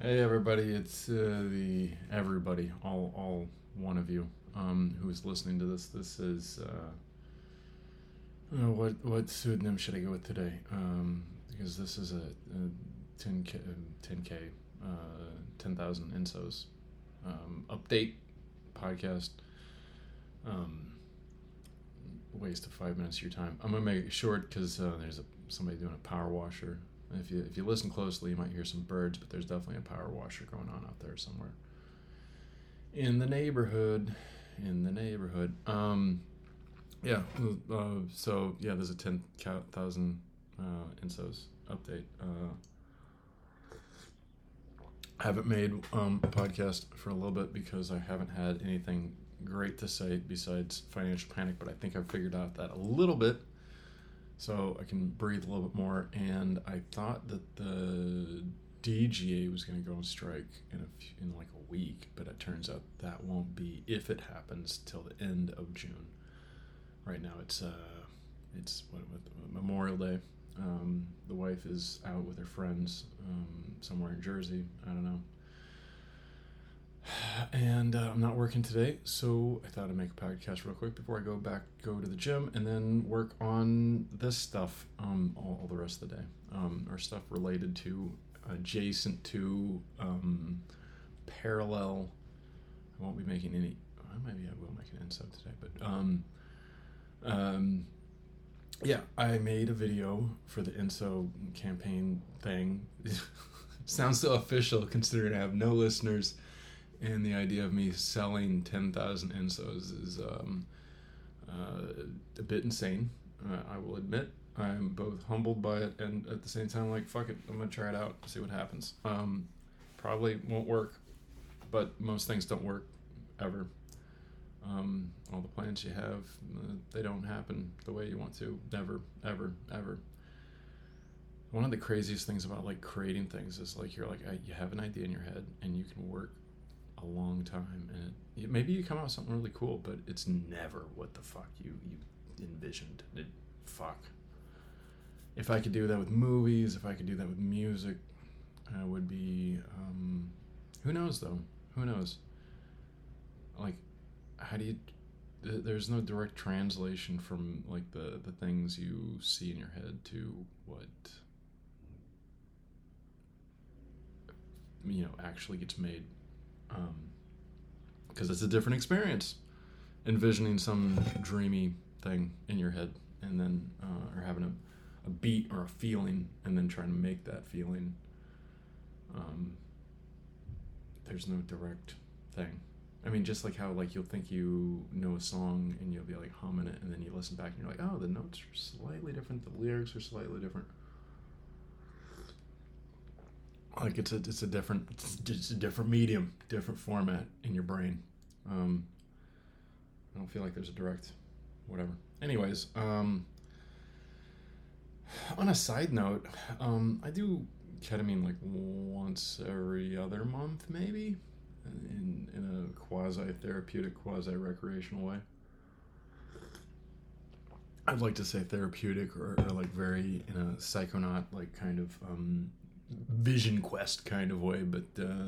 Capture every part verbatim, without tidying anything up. Hey everybody, it's uh, the everybody, all all one of you um, who is listening to this. This is, uh, uh, what what pseudonym should I go with today? Um, because this is a, a ten K, ten K uh, ten thousand insos um, update podcast. Um, waste of five minutes of your time. I'm going to make it short because uh, there's a, somebody doing a power washer. If you if you listen closely, you might hear some birds, but there's definitely a power washer going on out there somewhere. In the neighborhood, in the neighborhood. Um, yeah, uh, so yeah, there's a ten thousand uh, insos update. Uh, I haven't made um, a podcast for a little bit because I haven't had anything great to say besides financial panic, but I think I've figured out that a little bit. So I can breathe a little bit more, and I thought that the D G A was going to go on strike in a few, in like a week, but it turns out that won't be, if it happens, till the end of June. Right now it's uh it's what, what, Memorial Day. Um, the wife is out with her friends um, somewhere in Jersey. I don't know. And uh, I'm not working today, so I thought I'd make a podcast real quick before I go back, go to the gym, and then work on this stuff um, all, all the rest of the day, um, or stuff related to, adjacent to, um, parallel. I won't be making any, well, maybe I will make an insult today, but um, um, yeah, I made a video for the Inso campaign thing. Sounds so official considering I have no listeners. And the idea of me selling ten thousand insos is um, uh, a bit insane, uh, I will admit. I'm both humbled by it and at the same time like, fuck it, I'm going to try it out, see what happens. Um, probably won't work, but most things don't work, ever. Um, all the plans you have, uh, they don't happen the way you want to, never, ever, ever. One of the craziest things about like creating things is like you're like, I, you have an idea in your head and you can work a long time, and it, maybe you come out with something really cool, but it's never what the fuck you, you envisioned. It, fuck. If I could do that with movies, if I could do that with music, I would be, um, who knows though? Who knows? Like, how do you, there's no direct translation from like the, the things you see in your head to what, you know, actually gets made. Um, because it's a different experience envisioning some dreamy thing in your head and then, uh, or having a, a beat or a feeling and then trying to make that feeling. Um, there's no direct thing. I mean, just like how, like, you'll think you know a song and you'll be like humming it and then you listen back and you're like, oh, the notes are slightly different. The lyrics are slightly different. Like it's a it's a different it's a different medium, different format in your brain. Um, I don't feel like there's a direct, whatever. Anyways, um, on a side note, um, I do ketamine like once every other month, maybe, in in a quasi therapeutic, quasi recreational way. I'd like to say therapeutic or, or like very in a psychonaut like kind of. Um, vision quest kind of way, but uh,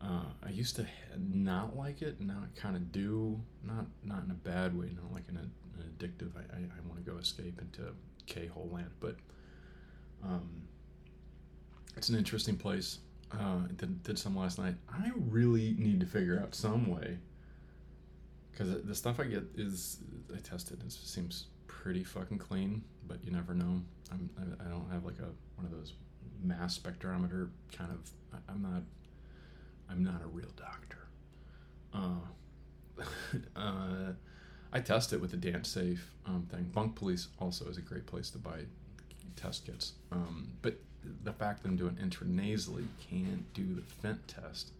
uh, I used to not like it, now I kind of do, not not in a bad way, not like in a, an addictive, I, I, I want to go escape into K-hole land, but um, it's an interesting place. uh, I did, did some last night. I really need to figure out some way, because the stuff I get is, I tested, it seems pretty fucking clean, but you never know. I'm, I don't have like a one of those mass spectrometer kind of. I'm not. I'm not a real doctor. Uh, uh, I test it with the Dance Safe um, thing. Bunk Police also is a great place to buy test kits. Um, but the fact that I'm doing intranasally can't do the F E N T test,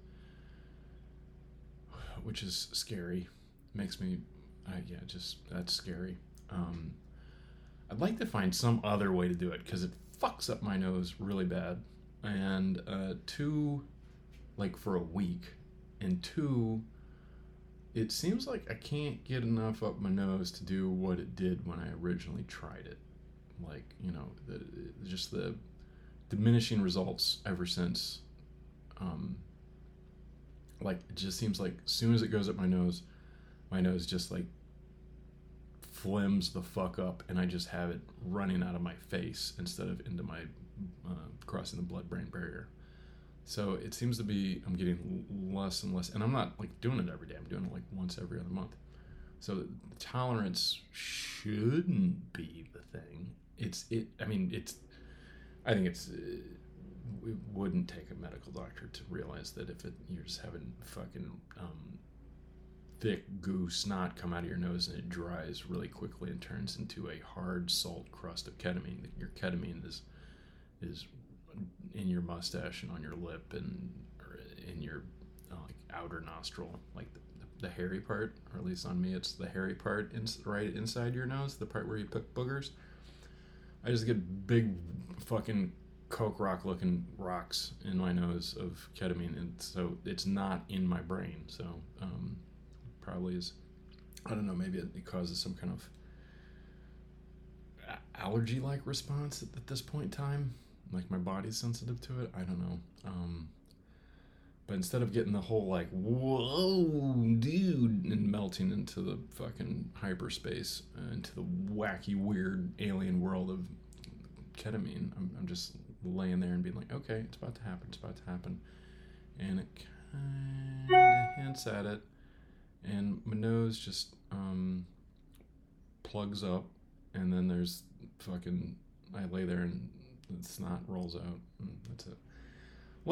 which is scary. Makes me. Uh, yeah, just that's scary. Um, I'd like to find some other way to do it because it fucks up my nose really bad, and uh, two, like for a week, and two, it seems like I can't get enough up my nose to do what it did when I originally tried it. Like, you know, the, just the diminishing results ever since um, like it just seems like as soon as it goes up my nose, my nose just like flims the fuck up, and I just have it running out of my face instead of into my uh, crossing the blood-brain barrier. So it seems to be I'm getting less and less, and I'm not like doing it every day. I'm doing it like once every other month. So tolerance shouldn't be the thing. It's it. I mean, it's. I think it's. It wouldn't take a medical doctor to realize that if it, you're just having fucking um, thick goo snot come out of your nose and it dries really quickly and turns into a hard salt crust of ketamine. That your ketamine is is in your mustache and on your lip and or in your uh, like outer nostril, like. The, the hairy part, or at least on me it's the hairy part in, right inside your nose, the part where you pick boogers. I just get big fucking coke rock looking rocks in my nose of ketamine, and so it's not in my brain, so um probably is, I don't know, maybe it, it causes some kind of allergy like response at, at this point in time, like my body's sensitive to it. I don't know. um But instead of getting the whole, like, whoa, dude, and melting into the fucking hyperspace, uh, into the wacky, weird alien world of ketamine, I'm, I'm just laying there and being like, okay, it's about to happen, it's about to happen. And it kind of hints at it, and my nose just um, plugs up, and then there's fucking, I lay there and the snot rolls out, and that's it.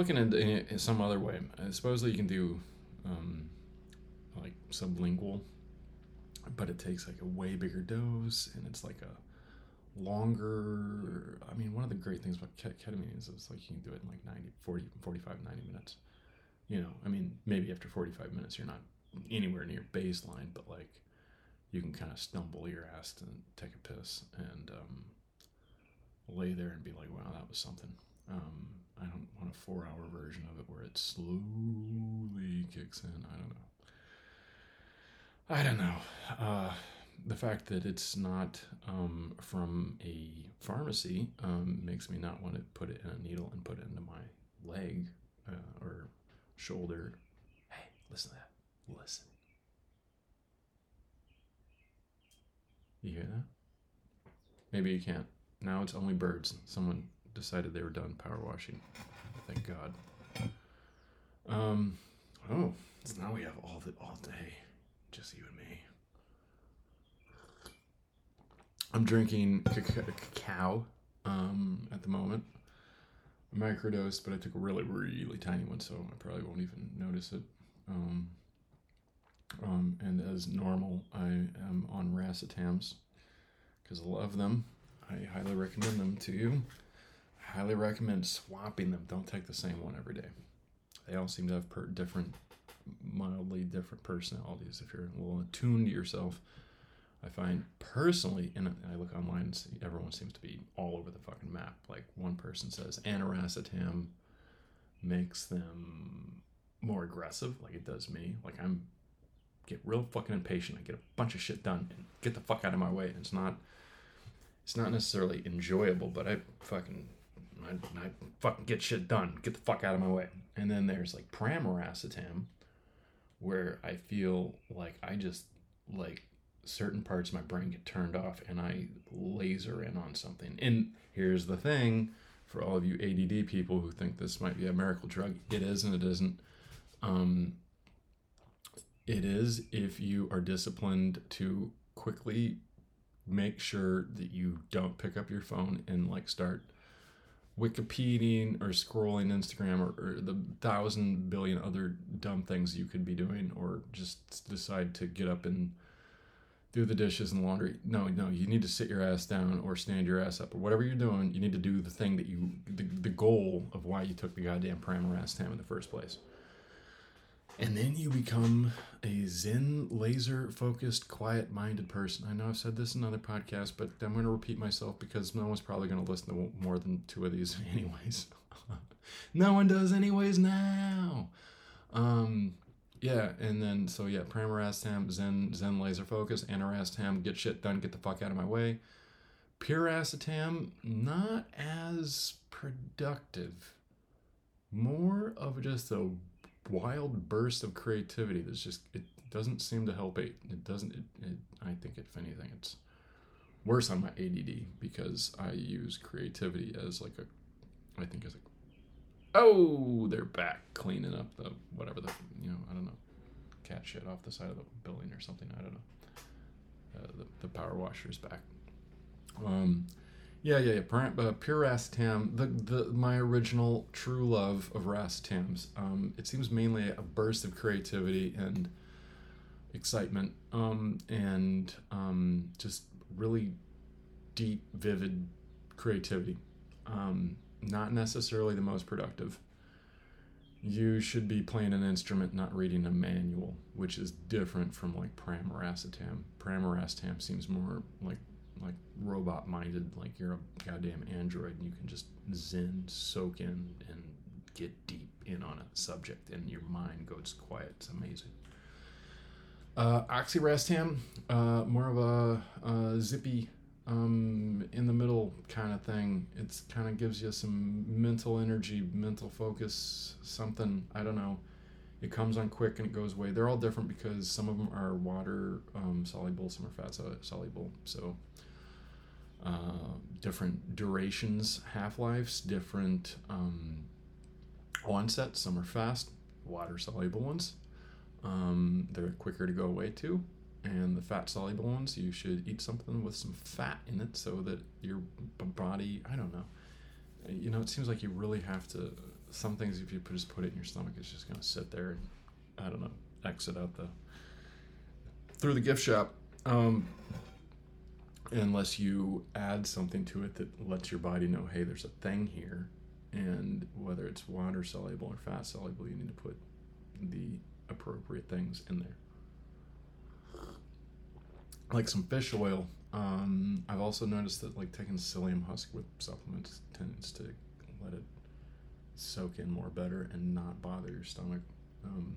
Looking into it in some other way, supposedly you can do um, like sublingual, but it takes like a way bigger dose, and it's like a longer, I mean, one of the great things about ketamine is it's like you can do it in like ninety, forty, forty-five, ninety minutes. You know, I mean, maybe after forty-five minutes you're not anywhere near baseline, but like you can kind of stumble your ass to take a piss and um, lay there and be like, wow, that was something. Um, I don't want a four-hour version of it where it slowly kicks in. I don't know. I don't know. Uh, the fact that it's not um, from a pharmacy um, makes me not want to put it in a needle and put it into my leg uh, or shoulder. Hey, listen to that. Listen. You hear that? Maybe you can't. Now it's only birds. Someone decided they were done power washing. Thank God. Um, oh, so now we have all the all day, just you and me. I'm drinking cacao um, at the moment. I microdosed, but I took a really, really tiny one, so I probably won't even notice it. Um, um, and as normal, I am on racetams because I love them. I highly recommend them to you. Highly recommend swapping them. Don't take the same one every day. They all seem to have per- different, mildly different personalities. If you're a little attuned to yourself, I find personally, and I look online and see everyone seems to be all over the fucking map. Like one person says aniracetam makes them more aggressive, like it does me. Like I'm get real fucking impatient. I get a bunch of shit done and get the fuck out of my way. And it's not, it's not necessarily enjoyable, but I fucking. I, I fucking get shit done. Get the fuck out of my way. And then there's like pramiracetam, where I feel like I just like certain parts of my brain get turned off and I laser in on something. And here's the thing, for all of you A D D people who think this might be a miracle drug, it is and it isn't. Um, it is if you are disciplined to quickly make sure that you don't pick up your phone and like start Wikipediaing or scrolling Instagram or, or the thousand billion other dumb things you could be doing, or just decide to get up and do the dishes and laundry. No, no, you need to sit your ass down or stand your ass up or whatever you're doing. You need to do the thing that you, the, the goal of why you took the goddamn pramiracetam in the first place. And then you become a zen, laser-focused, quiet-minded person. I know I've said this in another podcast, but I'm going to repeat myself because no one's probably going to listen to more than two of these anyways. No one does anyways now. Um, yeah, and then, so yeah, pramiracetam, zen, zen laser-focused, aniracetam, get shit done, get the fuck out of my way. Puracetam, not as productive. more of just a wild burst of creativity that's just, it doesn't seem to help it. It doesn't, it, it, I think if anything, it's worse on my A D D because I use creativity as like a, I think as like, oh, they're back cleaning up the, whatever the, you know, I don't know, cat shit off the side of the building or something. I don't know. Uh, the, the power washer's back. Um, yeah, yeah, yeah. Pur, uh, pure Ras Tam. The, the, my original true love of Ras Tams. Um, it seems mainly a burst of creativity and excitement, um, and um, just really deep, vivid creativity. Um, not necessarily the most productive. You should be playing an instrument, not reading a manual, which is different from like Pramarasatam. Pramarasatam seems more like like robot-minded, like you're a goddamn android and you can just zen, soak in, and get deep in on a subject, and your mind goes quiet. It's amazing. Uh, Oxyrastam, uh, more of a, a zippy, um, in the middle kind of thing. It's kind of gives you some mental energy, mental focus, something, I don't know. It comes on quick and it goes away. They're all different because some of them are water um, soluble, some are fat soluble. So uh, different durations, half-lives, different um, onsets. Some are fast, water soluble ones. Um, they're quicker to go away too. And the fat soluble ones, you should eat something with some fat in it so that your body, I don't know. You know, it seems like you really have to, some things if you just put it in your stomach, it's just going to sit there and, I don't know, exit out the, through the gift shop. Um, unless you add something to it that lets your body know, hey, there's a thing here. And whether it's water soluble or fat soluble, you need to put the appropriate things in there. Like some fish oil. Um, I've also noticed that like taking psyllium husk with supplements tends to let it soak in more better and not bother your stomach. Um,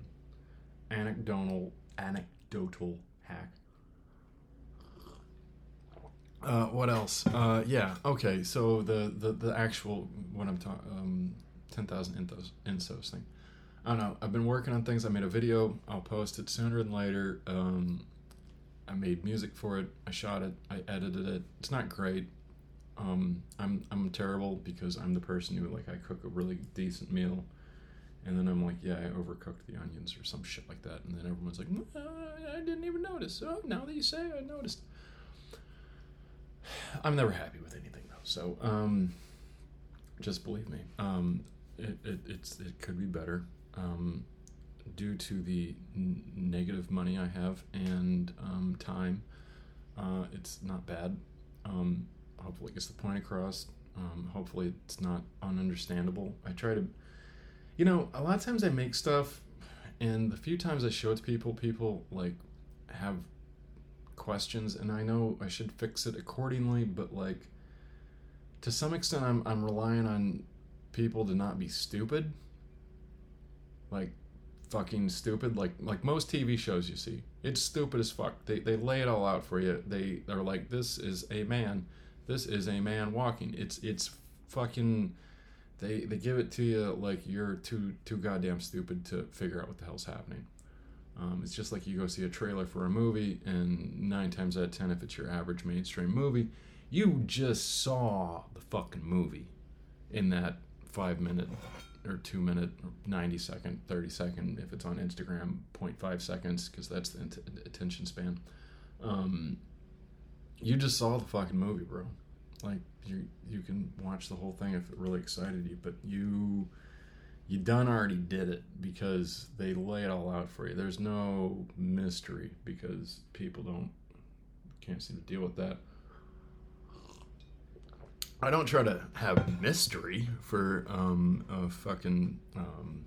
anecdotal, anecdotal hack. Uh, what else? Uh, yeah. Okay. So the, the, the actual, what I'm talking, um, ten thousand insos thing. I don't know. I've been working on things. I made a video. I'll post it sooner than later. Um, I made music for it. I shot it. I edited it. It's not great. Um, I'm I'm terrible because I'm the person who, like, I cook a really decent meal, and then I'm like, yeah, I overcooked the onions or some shit like that, and then everyone's like, no, I didn't even notice. Oh, now that you say it, I noticed. I'm never happy with anything though, so um, just believe me. Um, it it it's it could be better. Um. Due to the n- negative money I have and um, time, uh, it's not bad. Um, hopefully it gets the point across. Um, hopefully it's not ununderstandable. I try to, you know, a lot of times I make stuff, and the few times I show it to people, people like have questions, and I know I should fix it accordingly, but like to some extent I'm I'm relying on people to not be stupid. Like, fucking stupid, like like most T V shows you see. It's stupid as fuck. They they lay it all out for you. They are like, this is a man, this is a man walking. It's it's fucking. They they give it to you like you're too too goddamn stupid to figure out what the hell's happening. Um, it's just like you go see a trailer for a movie, and nine times out of ten, if it's your average mainstream movie, you just saw the fucking movie in that five minute. Or two minute, or ninety second, thirty second. If it's on Instagram, zero point five seconds, because that's the int- attention span. Um, you just saw the fucking movie, bro. Like you, you can watch the whole thing if it really excited you. But you, you done already did it because they lay it all out for you. There's no mystery because people don't can't seem to deal with that. I don't try to have mystery for um, a fucking um,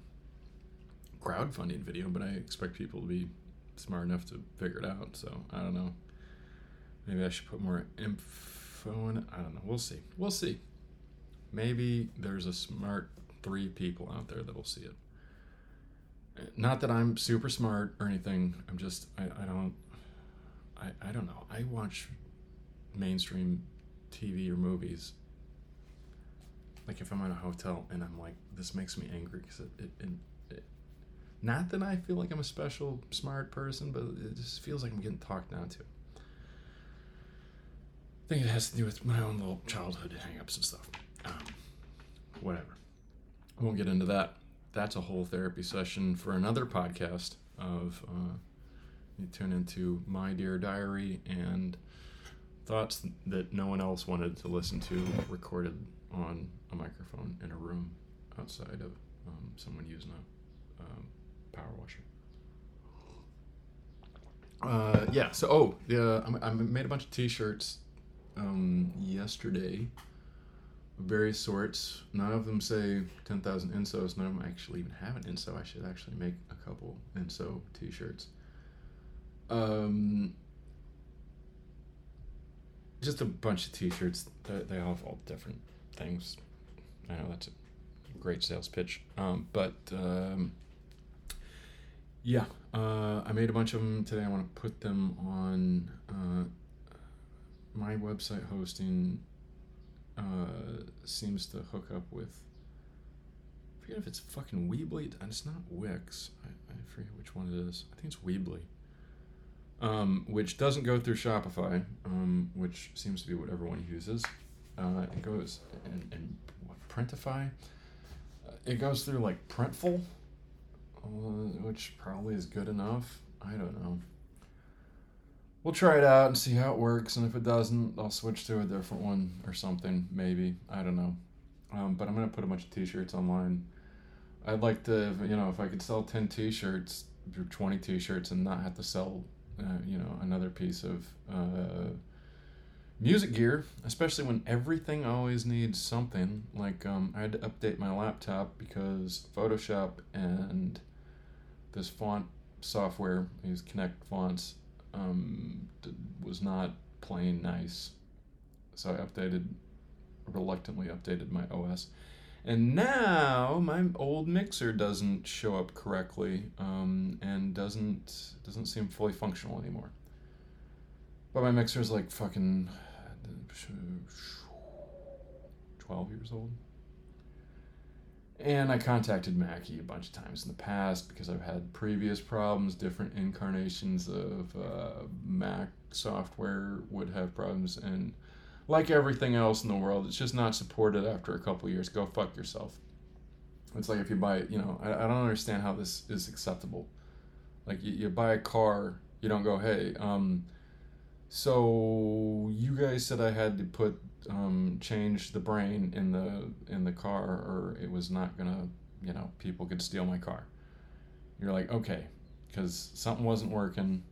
crowdfunding video, but I expect people to be smart enough to figure it out. So I don't know. Maybe I should put more info in it. I don't know. We'll see. We'll see. Maybe there's a smart three people out there that'll see it. Not that I'm super smart or anything. I'm just I, I don't I, I don't know. I watch mainstream T V or movies Like if I'm in a hotel and I'm like, this makes me angry because it, it, it, it, not that I feel like I'm a special smart person, but it just feels like I'm getting talked down to. I think it has to do with my own little childhood hang-ups and stuff. Um, whatever. I won't get into that. That's a whole therapy session for another podcast of, uh, you tune into My Dear Diary and thoughts that no one else wanted to listen to, recorded on a microphone in a room outside of um, someone using a um, power washer. Uh, yeah, so, oh, yeah, I, I made a bunch of t-shirts um, yesterday of various sorts. None of them say ten thousand insos. None of them actually even have an inso. I should actually make a couple inso t-shirts. Um... Just a bunch of t-shirts. They, they all have all different things. I know that's a great sales pitch. Um, but, um, yeah, uh, I made a bunch of them today. I want to put them on uh, my website hosting. Uh, seems to hook up with, I forget if it's fucking Weebly. It's not Wix. I, I forget which one it is. I think it's Weebly. Um, which doesn't go through Shopify, um, which seems to be what everyone uses. Uh, it goes and, and what, Printify. Uh, it goes through like Printful, uh, which probably is good enough. I don't know. We'll try it out and see how it works, and if it doesn't, I'll switch to a different one or something. Maybe, I don't know. Um, but I'm gonna put a bunch of T-shirts online. I'd like to, you know, if I could sell ten T-shirts, or twenty T-shirts, and not have to sell. Uh, you know, another piece of uh, music gear, especially when everything always needs something. Like, um, I had to update my laptop because Photoshop and this font software, I use Connect Fonts, um, was not playing nice. So I updated, reluctantly updated my O S. And now my old mixer doesn't show up correctly, um, and doesn't doesn't seem fully functional anymore. But my mixer is like fucking twelve years old. And I contacted Mackey a bunch of times in the past because I've had previous problems. Different incarnations of uh, Mac software would have problems, and like everything else in the world, it's just not supported after a couple years. Go fuck yourself. It's like if you buy, you know, I, I don't understand how this is acceptable. Like, you, you buy a car, you don't go, hey, um, so you guys said I had to put, um, change the brain in the, in the car, or it was not gonna, you know, people could steal my car. You're like, okay, because something wasn't working.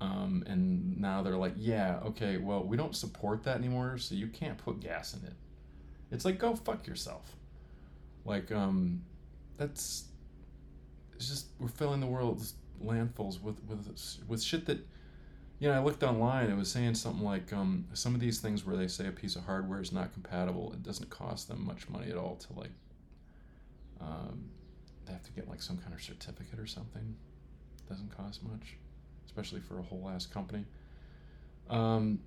Um, and now they're like, yeah, okay, well, we don't support that anymore, so you can't put gas in it. It's like, go fuck yourself. Like, um, that's, it's just, we're filling the world's landfills with, with, with shit that, you know, I looked online, it was saying something like, um, some of these things where they say a piece of hardware is not compatible, it doesn't cost them much money at all to, like, um, they have to get, like, some kind of certificate or something. It doesn't cost much. Especially for a whole ass company. Um,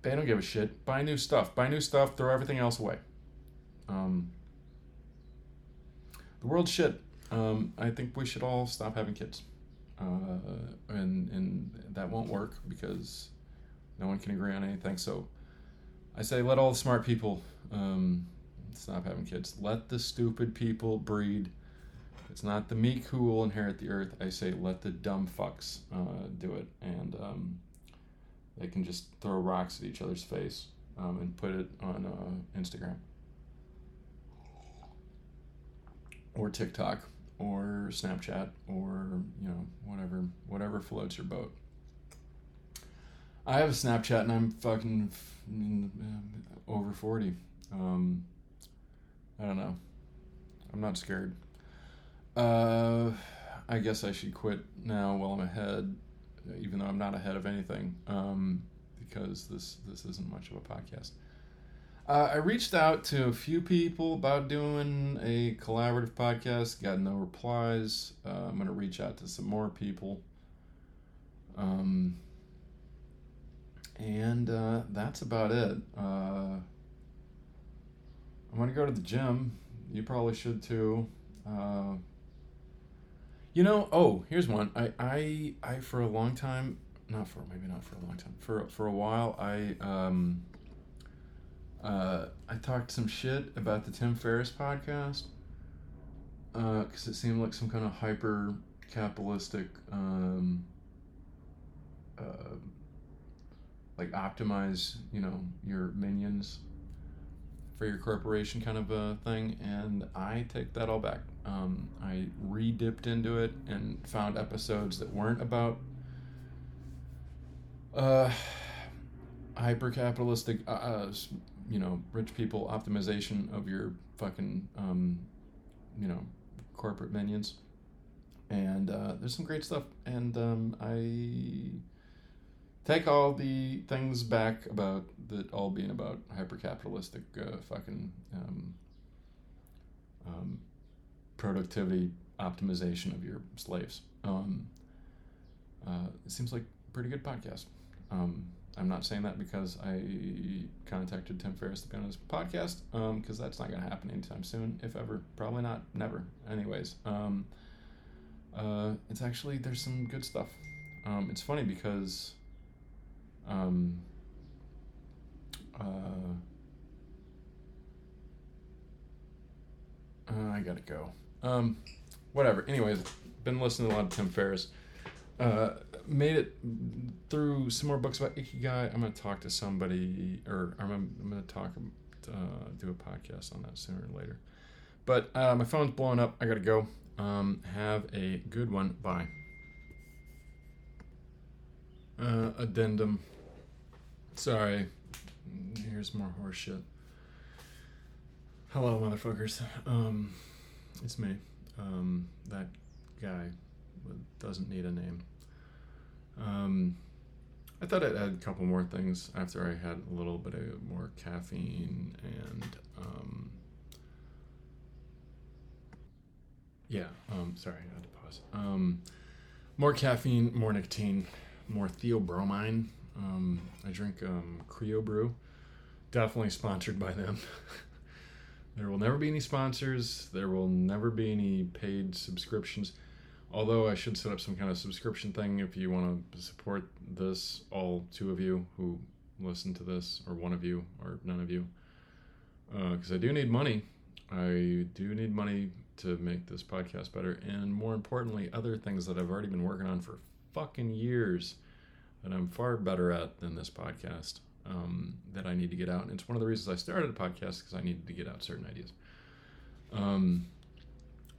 they don't give a shit. Buy new stuff. Buy new stuff. Throw everything else away. Um, the world's shit. Um, I think we should all stop having kids. Uh, and, and that won't work because no one can agree on anything. So I say let all the smart people um, stop having kids. Let the stupid people breed. It's not the meek who will inherit the earth. I say let the dumb fucks uh, do it. And um, they can just throw rocks at each other's face um, and put it on uh, Instagram. Or TikTok. Or Snapchat. Or, you know, whatever. Whatever floats your boat. I have a Snapchat and I'm fucking f- over forty. Um, I don't know. I'm not scared. Uh, I guess I should quit now while I'm ahead, even though I'm not ahead of anything, um, because this, this isn't much of a podcast. Uh, I reached out to a few people about doing a collaborative podcast, got no replies. Uh, I'm going to reach out to some more people. Um, and, uh, that's about it. Uh, I I'm gonna go to the gym. You probably should too. Uh, you know, oh, here's one. I, I, I, for a long time, not for, maybe not for a long time, for, for a while, I, um, uh, I talked some shit about the Tim Ferriss podcast, uh, cause it seemed like some kind of hyper capitalistic, um, uh, like optimize, you know, your minions for your corporation kind of a thing, and I take that all back. Um, I re-dipped into it and found episodes that weren't about uh, hyper-capitalistic, uh, you know, rich people optimization of your fucking, um, you know, corporate minions. And uh, there's some great stuff, and um, I... take all the things back about that all being about hyper-capitalistic uh, fucking um, um, productivity optimization of your slaves. Um, uh, it seems like a pretty good podcast. Um, I'm not saying that because I contacted Tim Ferriss to be on his podcast, because um, that's not going to happen anytime soon, if ever. Probably not, never. Anyways, um, uh, it's actually, there's some good stuff. Um, it's funny because... Um, uh, uh, I gotta go. Um, whatever. Anyways, been listening to a lot of Tim Ferriss. Uh, made it through some more books about Ikigai. I'm gonna talk to somebody, or I'm, I'm gonna talk, uh, do a podcast on that sooner or later. But, uh, my phone's blowing up. I gotta go. Um, have a good one. Bye. Uh, addendum. Sorry. Here's more horse shit. Hello, motherfuckers. Um, it's me. Um, that guy doesn't need a name. Um, I thought I'd add a couple more things after I had a little bit of more caffeine and, um, yeah, um, sorry, I had to pause. Um, more caffeine, more nicotine, more theobromine. Um, I drink um, Crio Bru. Definitely sponsored by them. There will never be any sponsors. There will never be any paid subscriptions. Although I should set up some kind of subscription thing if you want to support this, all two of you who listen to this, or one of you, or none of you. Because uh, I do need money. I do need money to make this podcast better. And more importantly, other things that I've already been working on for fucking years that I'm far better at than this podcast, um, that I need to get out. And it's one of the reasons I started a podcast, because I needed to get out certain ideas. Um,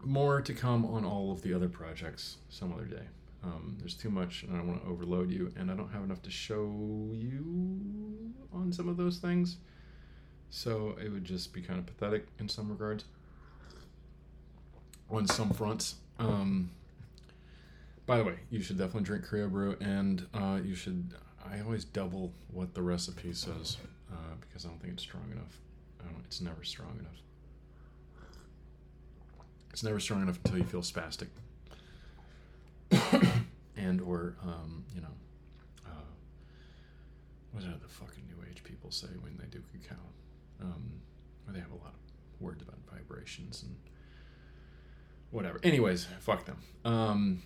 more to come on all of the other projects some other day. Um, there's too much, and I don't want to overload you, and I don't have enough to show you on some of those things. So it would just be kind of pathetic in some regards, on some fronts. Um, By the way, you should definitely drink Crio Bru, and uh, you should, I always double what the recipe says, uh, because I don't think it's strong enough. I don't, it's never strong enough. It's never strong enough until you feel spastic. And or, um, you know, uh, what do the fucking New Age people say when they do cacao? Um, or they have a lot of words about vibrations and whatever. Anyways, fuck them. Um...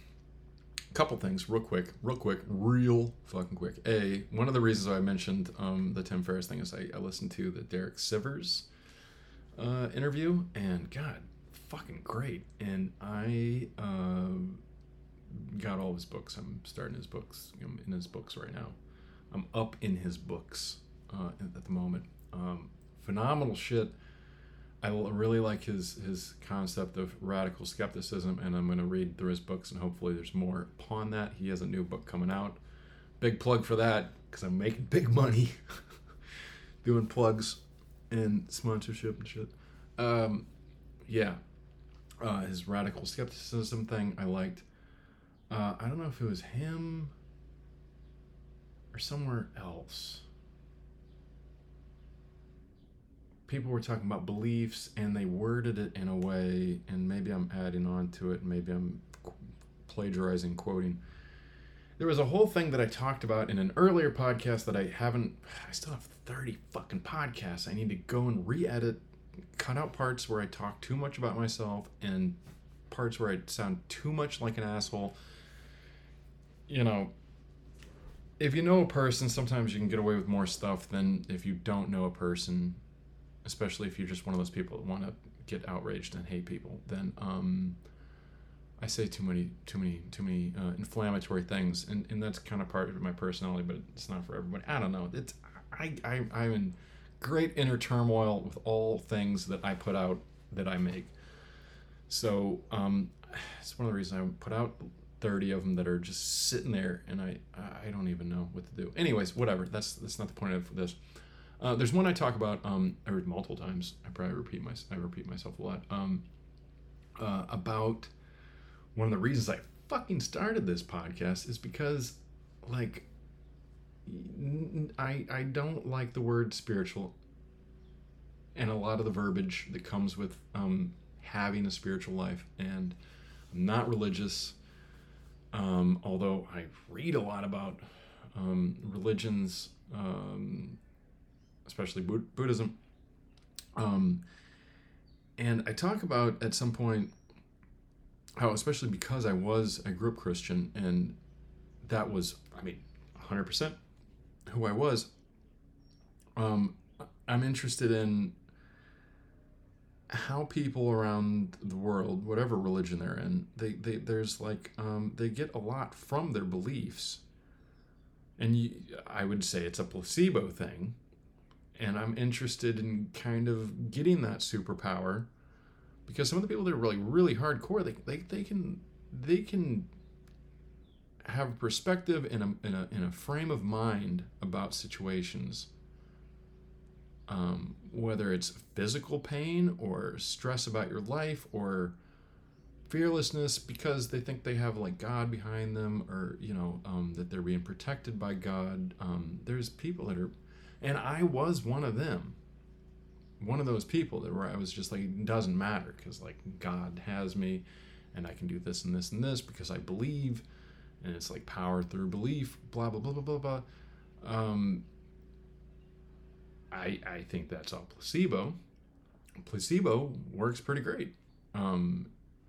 Couple things, real quick, real quick, real fucking quick. A, one of the reasons I mentioned um, the Tim Ferriss thing is I, I listened to the Derek Sivers uh, interview, and God, fucking great. And I uh, got all of his books. I'm starting his books. I'm in his books right now. I'm up in his books uh, at the moment. Um, phenomenal shit. I really like his, his concept of radical skepticism, and I'm going to read through his books, and hopefully there's more upon that. He has a new book coming out. Big plug for that, because I'm making big money doing plugs and sponsorship and shit. Um, yeah. Uh, his radical skepticism thing I liked. Uh, I don't know if it was him or somewhere else. People were talking about beliefs, and they worded it in a way, and maybe I'm adding on to it, maybe I'm plagiarizing, quoting. There was a whole thing that I talked about in an earlier podcast that I haven't, I still have thirty fucking podcasts. I need to go and re-edit cut out parts where I talk too much about myself and parts where I sound too much like an asshole. You know, if you know a person, sometimes you can get away with more stuff than if you don't know a person, especially if you're just one of those people that want to get outraged and hate people. Then um, I say too many, too many, too many uh, inflammatory things, and, and that's kind of part of my personality, but it's not for everybody. I don't know. It's I, I I'm in great inner turmoil with all things that I put out that I make. So um, it's one of the reasons I put out thirty of them that are just sitting there, and I I don't even know what to do. Anyways, whatever. That's that's not the point of this. Uh, there's one I talk about. Um, I read multiple times. I probably repeat my I repeat myself a lot. Um, uh, about one of the reasons I fucking started this podcast is because, like, I I don't like the word spiritual, and a lot of the verbiage that comes with um. having a spiritual life, and I'm not religious, um, although I read a lot about um, religions, um, especially Buddhism, um, and I talk about at some point how, especially because I was, I grew up Christian, and that was, I mean, one hundred percent who I was, um, I'm interested in how people around the world, whatever religion they're in, they, they there's like um, they get a lot from their beliefs, and you, I would say it's a placebo thing, and I'm interested in kind of getting that superpower, because some of the people that are really really hardcore, they they, they can they can have a perspective and a in a in a frame of mind about situations. Um, whether it's physical pain or stress about your life or fearlessness, because they think they have like God behind them, or, you know, um, that they're being protected by God. Um, there's people that are, and I was one of them, one of those people that where I was just like, it doesn't matter, because like God has me and I can do this and this and this because I believe, and it's like power through belief, blah, blah, blah, blah, blah, blah. Um, I, I think that's all placebo. Placebo works pretty great. Um,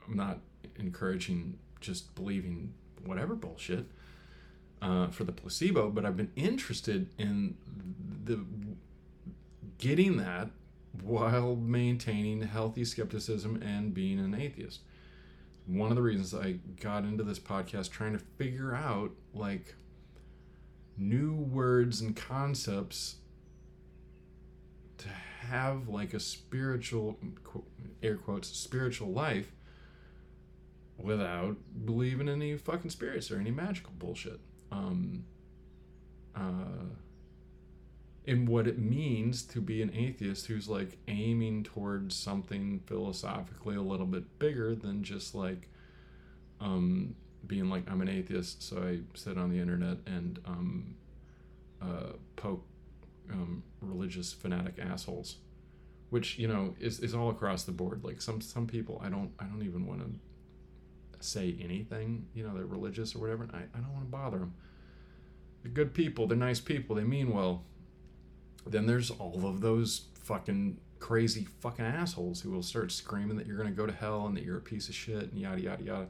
I'm not encouraging just believing whatever bullshit uh, for the placebo, but I've been interested in the getting that while maintaining healthy skepticism and being an atheist. One of the reasons I got into this podcast, trying to figure out like new words and concepts to have like a spiritual, air quotes, spiritual life without believing in any fucking spirits or any magical bullshit. Um, uh, and what it means to be an atheist who's like aiming towards something philosophically a little bit bigger than just like um, being like, I'm an atheist, so I sit on the internet and um, uh, poke Um, religious fanatic assholes, which, you know, is, is all across the board. Like some some people, I don't I don't even want to say anything, you know, they're religious or whatever, and I, I don't want to bother them. They're good people, they're nice people, they mean well. Then there's all of those fucking crazy fucking assholes who will start screaming that you're going to go to hell and that you're a piece of shit and yada yada yada,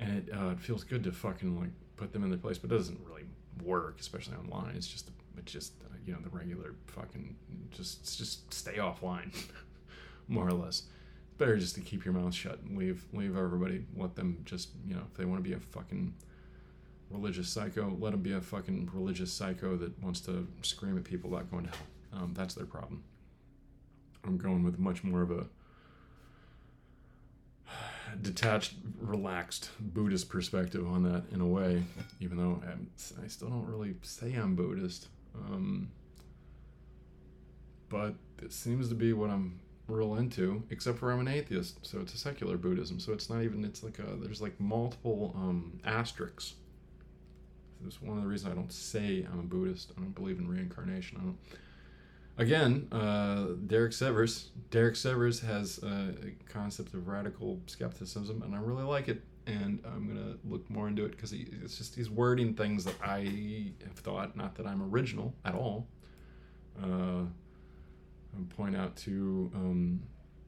and it, uh, it feels good to fucking like put them in their place, but it doesn't really work, especially online. It's just it's just you know, the regular fucking, just just stay offline, more or less. Better just to keep your mouth shut and leave leave everybody, let them just, you know, if they want to be a fucking religious psycho, let them be a fucking religious psycho that wants to scream at people about going to hell. Um, that's their problem. I'm going with much more of a detached, relaxed Buddhist perspective on that in a way, even though I'm, I still don't really say I'm Buddhist. Um, but it seems to be what I'm real into, except for I'm an atheist, so it's a secular Buddhism, so it's not even, it's like a, there's like multiple, um, asterisks. This is one of the reasons I don't say I'm a Buddhist. I don't believe in reincarnation. I don't, again, uh, Derek Sivers, Derek Sivers has a concept of radical skepticism, and I really like it, and I'm going to look more into it, because it's just he's wording things that I have thought, not that I'm original at all. Uh, point out to um,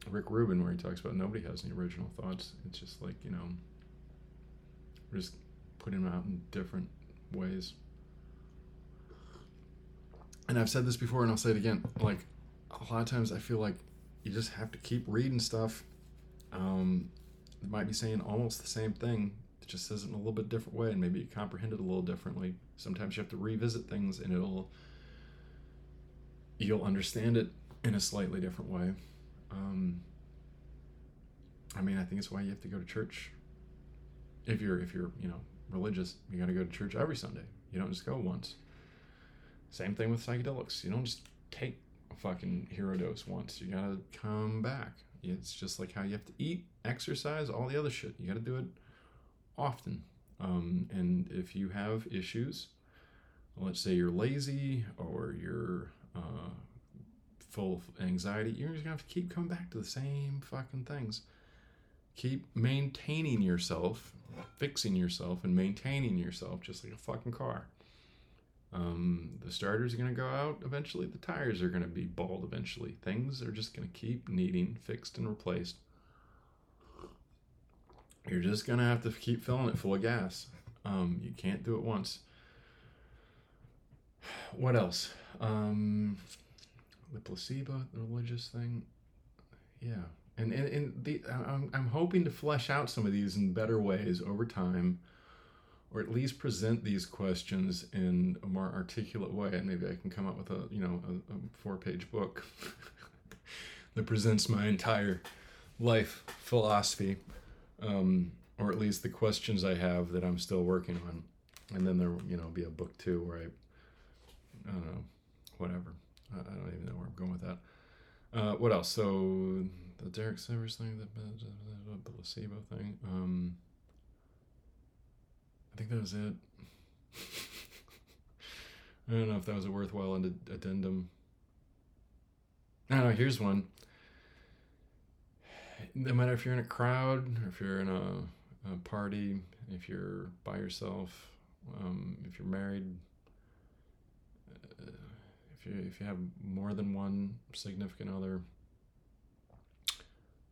Rick Rubin, where he talks about nobody has any original thoughts. It's just like, you know, we're just putting them out in different ways. And I've said this before, and I'll say it again. Like, a lot of times I feel like you just have to keep reading stuff. Um, it might be saying almost the same thing. It just says it in a little bit different way, and maybe you comprehend it a little differently. Sometimes you have to revisit things, and it'll you'll understand it in a slightly different way. Um, I mean, I think it's why you have to go to church. If you're, if you're, you know, religious, you got to go to church every Sunday. You don't just go once. Same thing with psychedelics. You don't just take a fucking hero dose once. You got to come back. It's just like how you have to eat, exercise, all the other shit. You got to do it often. Um, and if you have issues, let's say you're lazy or you're uh, full of anxiety, you're just going to have to keep coming back to the same fucking things. Keep maintaining yourself, fixing yourself, and maintaining yourself just like a fucking car. Um, the starters are going to go out eventually. The tires are going to be bald eventually. Things are just going to keep needing fixed and replaced. You're just going to have to keep filling it full of gas. Um, you can't do it once. What else? Um, the placebo, the religious thing. Yeah. And, and, and the, I'm, I'm hoping to flesh out some of these in better ways over time, or at least present these questions in a more articulate way. And maybe I can come up with a, you know, a, a four-page book that presents my entire life philosophy, um, or at least the questions I have that I'm still working on. And then there, you know, be a book two where I, I don't know, whatever. I, I don't even know where I'm going with that. Uh, what else? So the Derek Sivers thing, the placebo thing. Um, I think that was it. I don't know if that was a worthwhile addendum. No, no, here's one. No matter if you're in a crowd, or if you're in a, a party, if you're by yourself, um, if you're married, uh, if you if you have more than one significant other,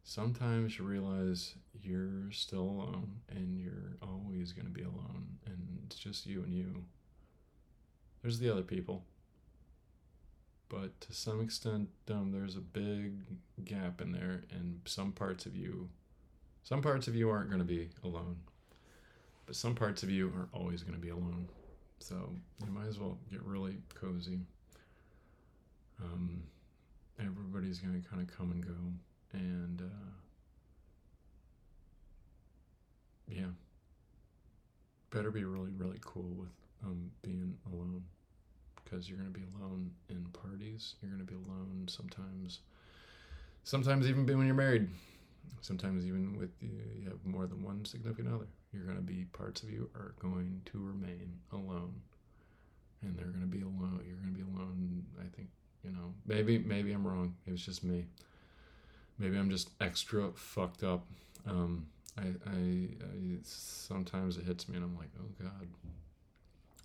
sometimes you realize you're still alone, and you're always going to be alone, and it's just you and you. There's the other people, but to some extent, um, there's a big gap in there, and some parts of you, some parts of you aren't going to be alone, but some parts of you are always going to be alone, so you might as well get really cozy. Um, everybody's going to kind of come and go. And, uh, yeah, better be really, really cool with um, being alone, because you're going to be alone in parties. You're going to be alone sometimes, sometimes even when you're married, sometimes even with you, you have more than one significant other. You're going to be, parts of you are going to remain alone, and they're going to be alone. You're going to be alone. I think, you know, maybe, maybe I'm wrong. It was just me. Maybe I'm just extra fucked up. Um, I, I, I sometimes it hits me, and I'm like, oh God,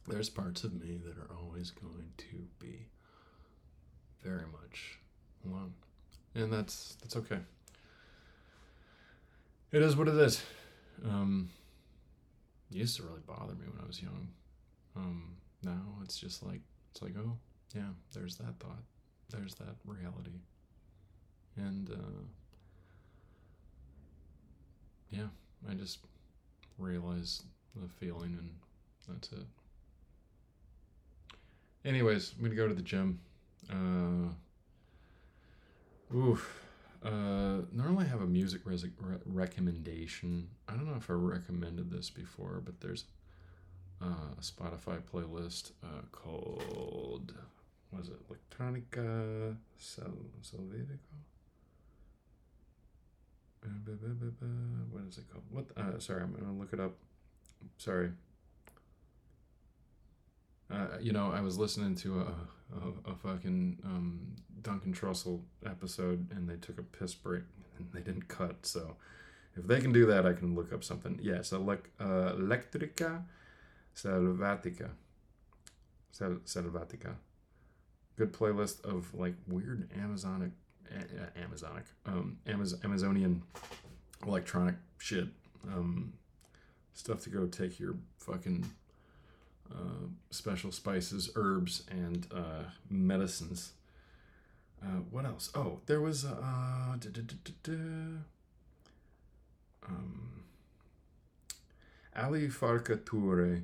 there's parts of me that are always going to be very much alone, and that's that's okay. It is what it is. Um, it used to really bother me when I was young. Um, now it's just like it's like, oh yeah, there's that thought, there's that reality. And, uh, yeah, I just realized the feeling, and that's it. Anyways, I'm going to go to the gym. Uh, oof. Uh, normally I have a music res- re- recommendation. I don't know if I recommended this before, but there's uh, a Spotify playlist uh, called, what is it, Electrica Selvatica? What is it called? What? Uh, sorry, I'm gonna look it up. Sorry. Uh, you know, I was listening to a a, a fucking um, Duncan Trussell episode, and they took a piss break, and they didn't cut. So, if they can do that, I can look up something. Yeah, so like uh, Electrica Selvatica, Sel- Selvatica. good playlist of like weird Amazonic, uh, Amazonic, um, Amaz- Amazonian electronic shit, um, stuff to go take your fucking uh, special spices, herbs, and uh, medicines. Uh, what else? Oh, there was a. Uh, da, da, da, da, da. Um, Ali Farka Touré,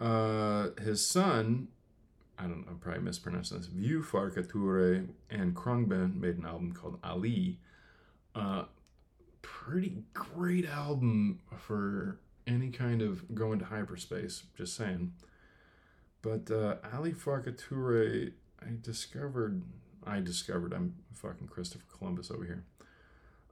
uh, his son, I don't know, I'm probably mispronouncing this, Vieux Farka Touré and Khruangbin made an album called Ali. Uh, pretty great album for any kind of going to hyperspace, just saying. But uh, Ali Farka Touré, I discovered, I discovered, I'm fucking Christopher Columbus over here.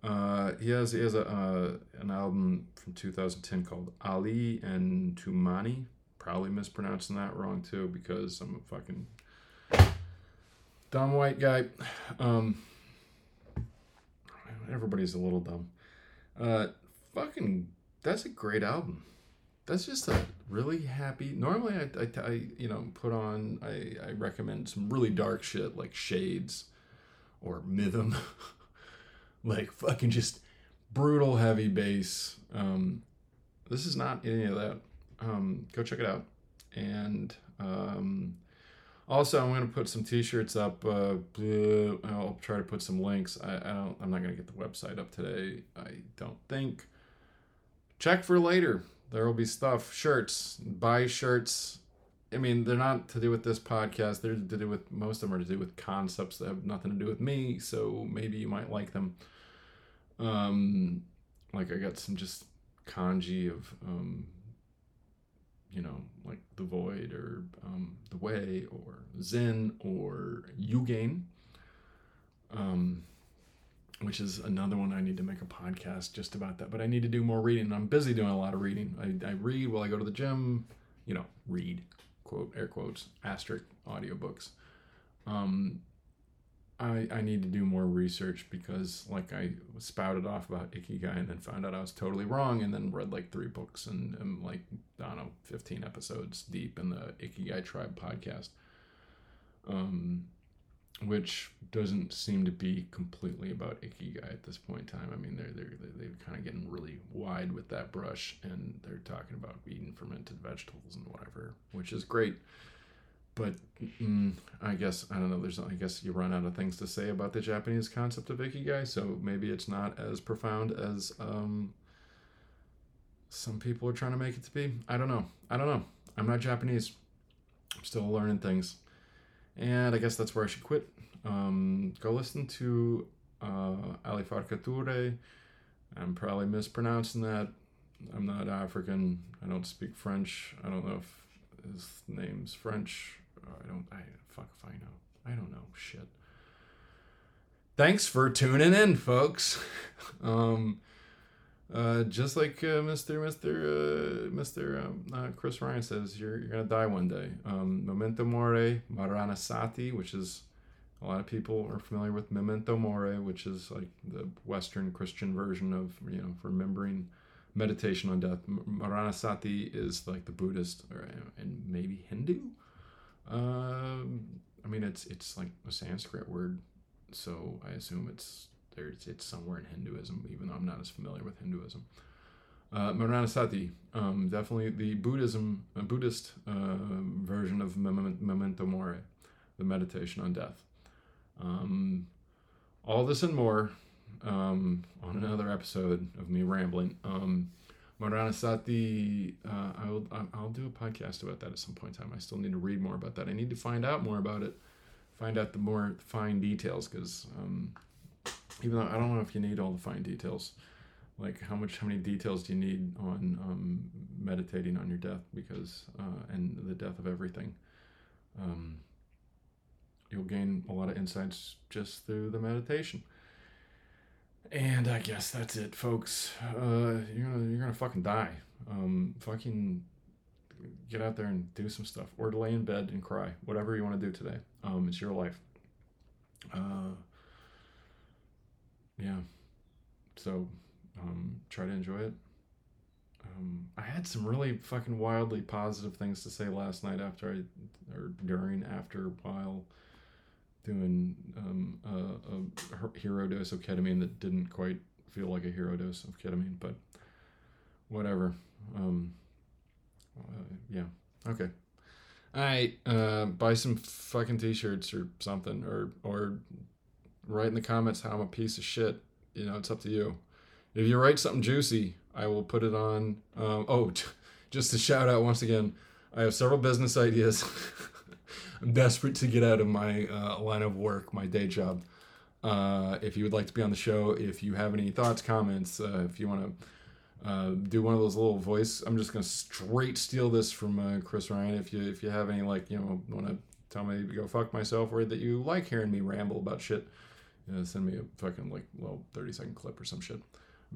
Uh, he has he has a uh, an album from two thousand ten called Ali and Toumani. Probably mispronouncing that wrong too because I'm a fucking dumb white guy. Um, everybody's a little dumb. Uh, fucking, that's a great album. That's just a really happy. Normally, I I, I you know put on I, I recommend some really dark shit like Shades or Midham. Like, fucking just brutal heavy bass. Um, this is not any of that. Um, go check it out. And um, also, I'm going to put some t-shirts up. Uh, I'll try to put some links. I, I don't, I'm not going to get the website up today, I don't think. Check for later. There will be stuff. Shirts. Buy shirts. I mean, they're not to do with this podcast. They're to do with, most of them are to do with concepts that have nothing to do with me. So maybe you might like them. Um, like I got some just kanji of, um, you know, like the void or um, the way or Zen or Yugain, um, which is another one I need to make a podcast just about that. But I need to do more reading. I'm busy doing a lot of reading. I, I read while I go to the gym. You know, read. Quote, air quotes, asterisk, audiobooks. Um, I I need to do more research because, like, I spouted off about Ikigai and then found out I was totally wrong and then read, like, three books and I'm, like, I don't know, fifteen episodes deep in the Ikigai Tribe podcast, um, which doesn't seem to be completely about Ikigai at this point in time. I mean, they're, they're, they're kind of getting really wide with that brush, and they're talking about eating fermented vegetables and whatever, which is great. But mm, I guess, I don't know, there's I guess you run out of things to say about the Japanese concept of Ikigai, so maybe it's not as profound as um, some people are trying to make it to be. I don't know. I don't know. I'm not Japanese. I'm still learning things. And I guess that's where I should quit. Um, go listen to uh, Ali Farka Touré. I'm probably mispronouncing that. I'm not African. I don't speak French. I don't know if his name's French. I don't. I fuck if I know. I don't know shit. Thanks for tuning in, folks. um, uh, just like uh, Mister Mister Uh, Mister Um, uh, Chris Ryan says, you're you're gonna die one day. Um, Memento mori, maranasati, which is. A lot of people are familiar with Memento Mori, which is like the Western Christian version of, you know, remembering meditation on death. Maranasati is like the Buddhist or and maybe Hindu. Um, I mean, it's it's like a Sanskrit word, so I assume it's there's it's somewhere in Hinduism, even though I'm not as familiar with Hinduism. Uh, Maranasati, um, definitely the Buddhism uh, Buddhist uh, version of Memento Mori, the meditation on death. Um, all this and more, um, on another episode of me rambling. Um, Maranasati, uh, I'll, I'll do a podcast about that at some point in time. I still need to read more about that. I need to find out more about it, find out the more fine details. Cause, um, even though I don't know if you need all the fine details, like how much, how many details do you need on, um, meditating on your death because, uh, and the death of everything, um, you'll gain a lot of insights just through the meditation. And I guess that's it, folks. Uh, you're gonna you're gonna fucking die. Um, fucking get out there and do some stuff, or lay in bed and cry. Whatever you want to do today. Um, it's your life. Uh, yeah. So, um, try to enjoy it. Um, I had some really fucking wildly positive things to say last night after I, or during, after, while. doing um, a, a hero dose of ketamine that didn't quite feel like a hero dose of ketamine, but whatever. Um, uh, yeah. Okay. All right. Uh, buy some fucking t-shirts or something, or or write in the comments how I'm a piece of shit. You know, it's up to you. If you write something juicy, I will put it on. Um, oh, just to shout out once again, I have several business ideas. I'm desperate to get out of my uh, line of work, my day job. Uh, if you would like to be on the show, if you have any thoughts, comments, uh, if you want to uh, do one of those little voice, I'm just gonna straight steal this from uh, Chris Ryan. If you if you have any, like, you know, want to tell me to go fuck myself, or that you like hearing me ramble about shit, you know, send me a fucking like little thirty second clip or some shit,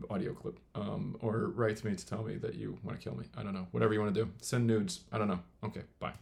audio clip, um, or write to me to tell me that you want to kill me. I don't know. Whatever you want to do. Send nudes. I don't know. Okay. Bye.